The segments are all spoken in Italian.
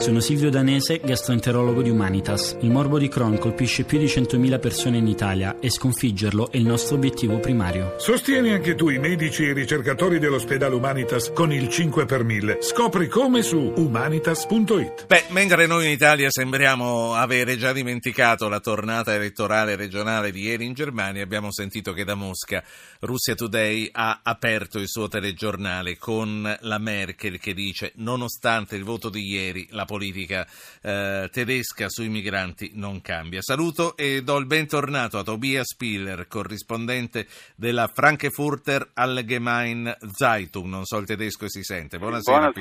Sono Silvio Danese, gastroenterologo di Humanitas. Il morbo di Crohn colpisce più di 100.000 persone in Italia e sconfiggerlo è il nostro obiettivo primario. Sostieni anche tu i medici e i ricercatori dell'ospedale Humanitas con il 5 per 1000. Scopri come su humanitas.it. Mentre noi in Italia sembriamo avere già dimenticato la tornata elettorale regionale di ieri in Germania, abbiamo sentito che da Mosca Russia Today ha aperto il suo telegiornale con la Merkel che dice: nonostante il voto di ieri, la politica tedesca sui migranti non cambia. Saluto e do il bentornato a Tobias Piller, corrispondente della Frankfurter Allgemeine Zeitung. Non so il tedesco e si sente. Buonasera.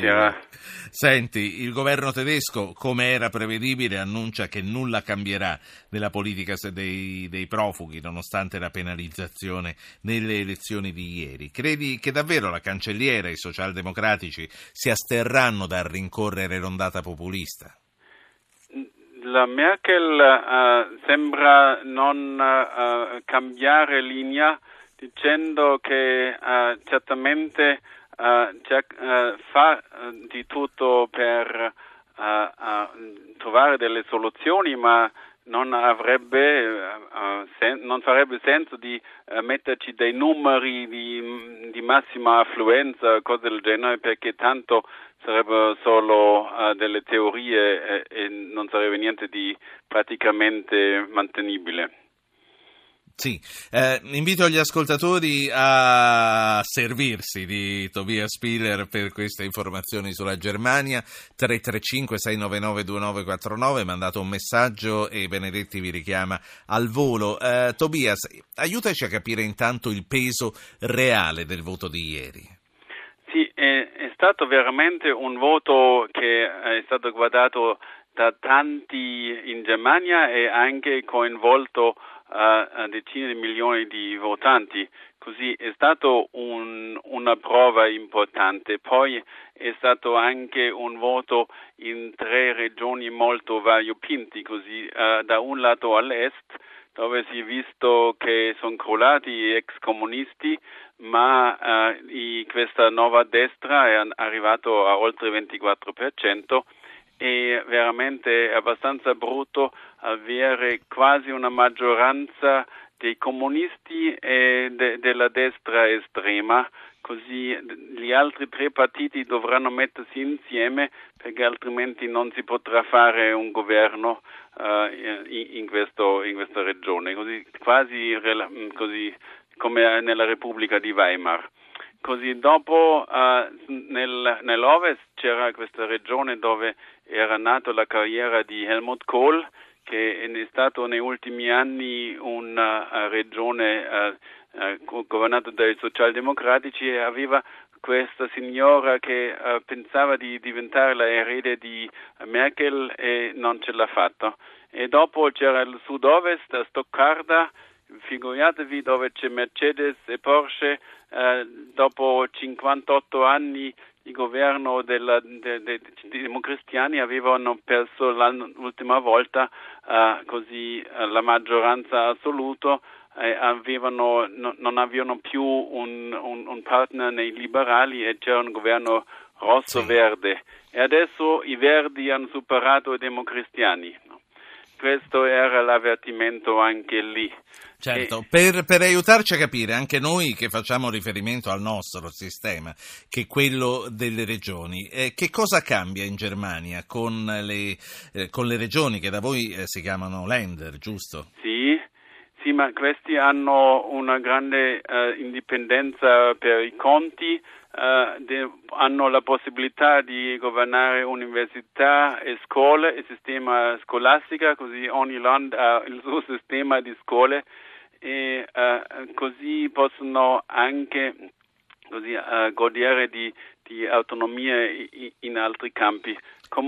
Senti, il governo tedesco, come era prevedibile, annuncia che nulla cambierà nella politica dei profughi, nonostante la penalizzazione nelle elezioni di ieri. Credi che davvero la cancelliera e i socialdemocratici si asterranno dal rincorrere l'ondata populista? La Merkel sembra non cambiare linea, dicendo che certamente fa di tutto per trovare delle soluzioni, ma non farebbe senso di metterci dei numeri di massima affluenza, cose del genere, perché tanto sarebbero solo delle teorie e non sarebbe niente di praticamente mantenibile. Sì, invito gli ascoltatori a servirsi di Tobias Piller per queste informazioni sulla Germania. 335-699-2949, mandate un messaggio e Benedetti vi richiama al volo. Tobias, aiutaci a capire intanto il peso reale del voto di ieri. Sì, è stato veramente un voto che è stato guardato da tanti in Germania e anche coinvolto a decine di milioni di votanti, così è stato una prova importante. Poi è stato anche un voto in 3 regioni molto variopinti, così da un lato all'est, dove si è visto che sono crollati gli ex comunisti, ma questa nuova destra è arrivata a oltre 24%. È veramente abbastanza brutto avere quasi una maggioranza dei comunisti e della destra estrema, così gli altri 3 partiti dovranno mettersi insieme perché altrimenti non si potrà fare un governo in questa regione, così come nella Repubblica di Weimar. Così dopo nell'Ovest c'era questa regione dove era nata la carriera di Helmut Kohl, che è stato negli ultimi anni una regione governata dai socialdemocratici, e aveva questa signora che pensava di diventare la erede di Merkel e non ce l'ha fatta. E dopo c'era il sud-ovest, a Stoccarda, figuratevi, dove c'è Mercedes e Porsche. Dopo 58 anni di governo dei democristiani avevano perso l'ultima volta la maggioranza assoluta, non avevano più un partner nei liberali e c'era un governo rosso-verde, e adesso i verdi hanno superato i democristiani. Questo era l'avvertimento anche lì. Certo, per aiutarci a capire, anche noi che facciamo riferimento al nostro sistema, che è quello delle regioni, che cosa cambia in Germania con le regioni che da voi si chiamano Länder, giusto? Sì, ma questi hanno una grande indipendenza per i conti, hanno la possibilità di governare università e scuole e sistema scolastico, così ogni land ha il suo sistema di scuole e così possono anche godere di autonomie in altri campi.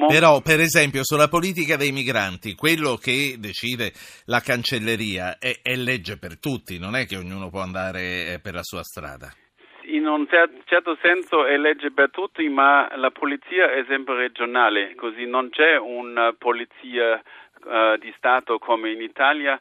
Però, per esempio, sulla politica dei migranti, quello che decide la cancelleria è legge per tutti, non è che ognuno può andare per la sua strada. In un certo senso è legge per tutti, ma la polizia è sempre regionale, così non c'è una polizia di Stato come in Italia.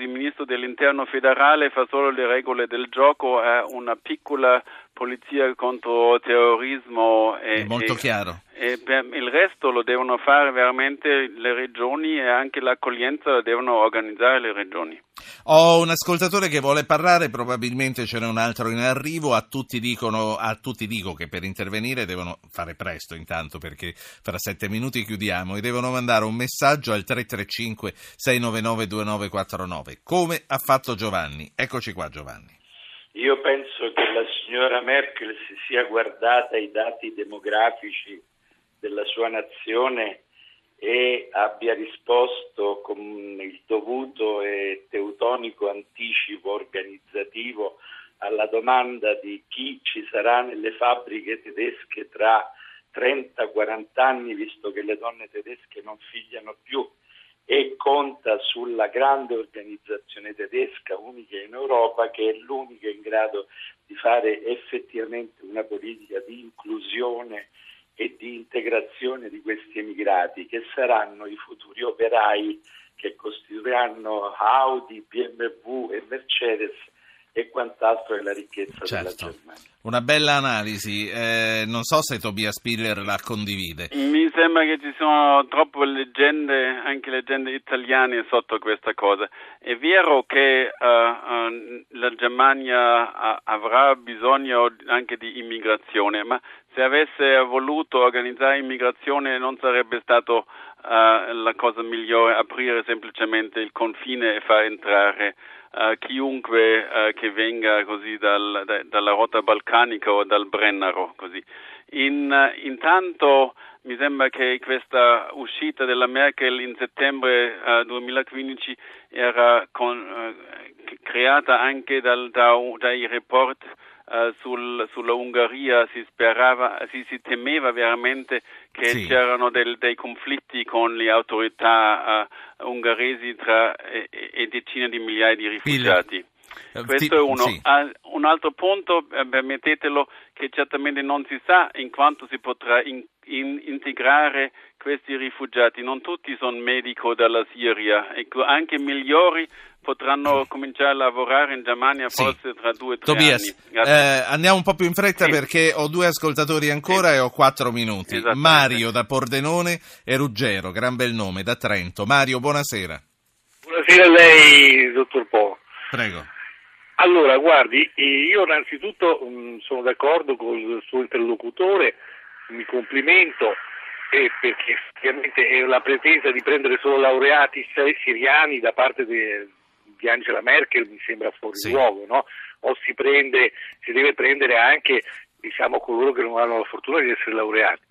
il ministro dell'interno federale fa solo le regole del gioco, è una piccola polizia contro il terrorismo. È molto chiaro. E il resto lo devono fare veramente le regioni, e anche l'accoglienza la devono organizzare le regioni. Ho un ascoltatore che vuole parlare, probabilmente ce n'è un altro in arrivo. A tutti dico che per intervenire devono fare presto, intanto, perché fra 7 minuti chiudiamo, e devono mandare un messaggio al 335 699 2949, come ha fatto Giovanni. Eccoci qua, Giovanni. Io penso che la signora Merkel si sia guardata i dati demografici della sua nazione e abbia risposto con il dovuto e teutonico anticipo organizzativo alla domanda di chi ci sarà nelle fabbriche tedesche tra 30-40 anni, visto che le donne tedesche non figliano più, e conta sulla grande organizzazione tedesca, unica in Europa, che è l'unica in grado di fare effettivamente una politica di inclusione e di integrazione di questi emigrati, che saranno i futuri operai che costituiranno Audi, BMW e Mercedes e quant'altro è la ricchezza, certo, della Germania. Una bella analisi, non so se Tobias Piller la condivide. Mi sembra che ci sono troppe leggende, anche leggende italiane, sotto questa cosa. È vero che la Germania avrà bisogno anche di immigrazione, ma se avesse voluto organizzare immigrazione non sarebbe stato la cosa migliore aprire semplicemente il confine e far entrare chiunque che venga così dalla rotta balcanica o dal Brennero, così. Intanto mi sembra che questa uscita della Merkel in settembre 2015 era creata anche dai report sulla Ungheria. Si temeva veramente che c'erano dei conflitti con le autorità ungheresi e decine di migliaia di rifugiati. Questo è uno. Un altro punto, permettetelo, che certamente non si sa in quanto si potrà integrare questi rifugiati. Non tutti sono medico dalla Siria, e anche migliori potranno cominciare a lavorare in Germania forse tra 2-3 anni. Tobias, andiamo un po' più in fretta perché ho 2 ascoltatori ancora e ho 4 minuti. Mario da Pordenone e Ruggero, gran bel nome, da Trento. Mario, buonasera. Buonasera a lei, dottor Po. Prego. Allora, guardi, io innanzitutto sono d'accordo con il suo interlocutore, mi complimento, perché ovviamente la pretesa di prendere solo laureati siriani da parte di Angela Merkel mi sembra fuori luogo, no? O si deve prendere anche, diciamo, coloro che non hanno la fortuna di essere laureati.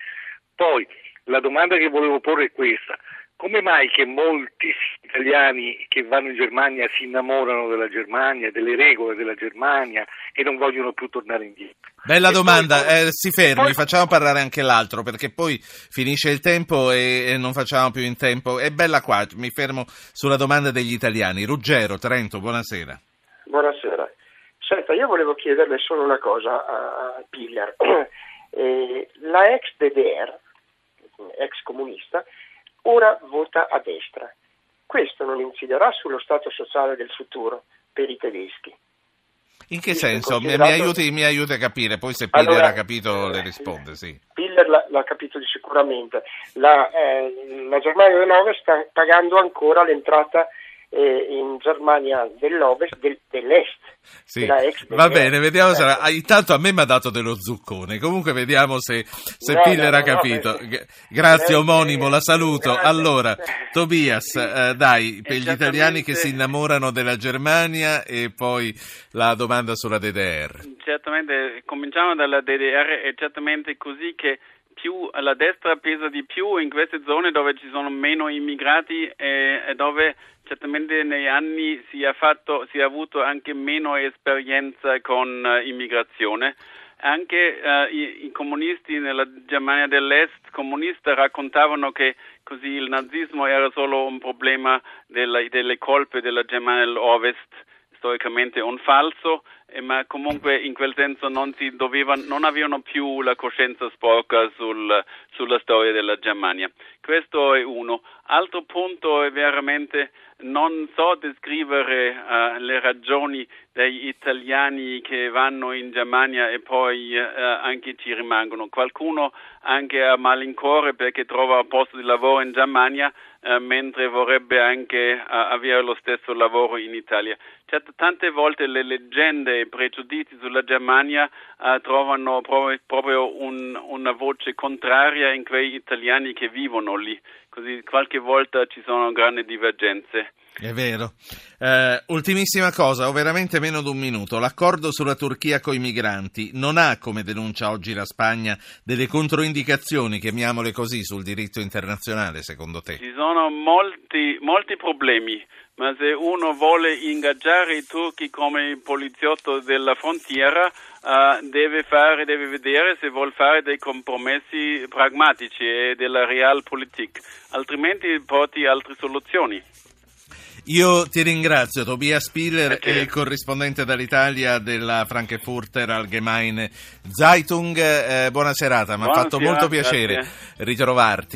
Poi, la domanda che volevo porre è questa: come mai che moltissimi italiani che vanno in Germania si innamorano della Germania, delle regole della Germania, e non vogliono più tornare indietro? Bella domanda, si fermi, poi facciamo parlare anche l'altro, perché poi finisce il tempo e non facciamo più in tempo. È bella qua, mi fermo sulla domanda degli italiani. Ruggero, Trento, buonasera. Buonasera. Senta, io volevo chiederle solo una cosa a Piller. La ex DDR, ex comunista, ora vota a destra. Questo non inciderà sullo stato sociale del futuro per i tedeschi? In che senso? Considerato... Mi aiuti a capire, poi se Piller ha capito le risponde. Sì. Piller l'ha capito sicuramente. La Germania dell'Ovest sta pagando ancora l'entrata in Germania dell'Ovest, dell'Est. Va bene, vediamo. Intanto a me mi ha dato dello zuccone, comunque vediamo se Piller ha capito. Grazie, omonimo, la saluto. Allora, Tobias, dai, per gli italiani che si innamorano della Germania, e poi la domanda sulla DDR. Certamente, cominciamo dalla DDR, è certamente così che più la destra pesa di più in queste zone dove ci sono meno immigrati e dove certamente negli anni si è avuto anche meno esperienza con immigrazione. Anche i comunisti nella Germania dell'Est comunista raccontavano che così il nazismo era solo un problema delle colpe della Germania dell'Ovest, storicamente un falso, ma comunque in quel senso non avevano più la coscienza sporca sulla storia della Germania. Questo è uno. Altro punto è veramente Non so descrivere le ragioni degli italiani che vanno in Germania e poi anche ci rimangono. Qualcuno anche a malincuore perché trova un posto di lavoro in Germania mentre vorrebbe anche avere lo stesso lavoro in Italia. Certo, tante volte le leggende e i pregiudizi sulla Germania trovano proprio una voce contraria in quegli italiani che vivono lì. Così qualche volta ci sono grandi divergenze. È vero. Ultimissima cosa, ho veramente meno di un minuto. L'accordo sulla Turchia coi migranti non ha, come denuncia oggi la Spagna, delle controindicazioni, chiamiamole così, sul diritto internazionale, secondo te? Ci sono molti problemi, ma se uno vuole ingaggiare i turchi come poliziotto della frontiera, deve vedere se vuol fare dei compromessi pragmatici e della realpolitik, altrimenti porti altre soluzioni. Io ti ringrazio, Tobias Piller è il corrispondente dall'Italia della Frankfurter Allgemeine Zeitung. Buona serata, mi ha fatto molto piacere ritrovarti.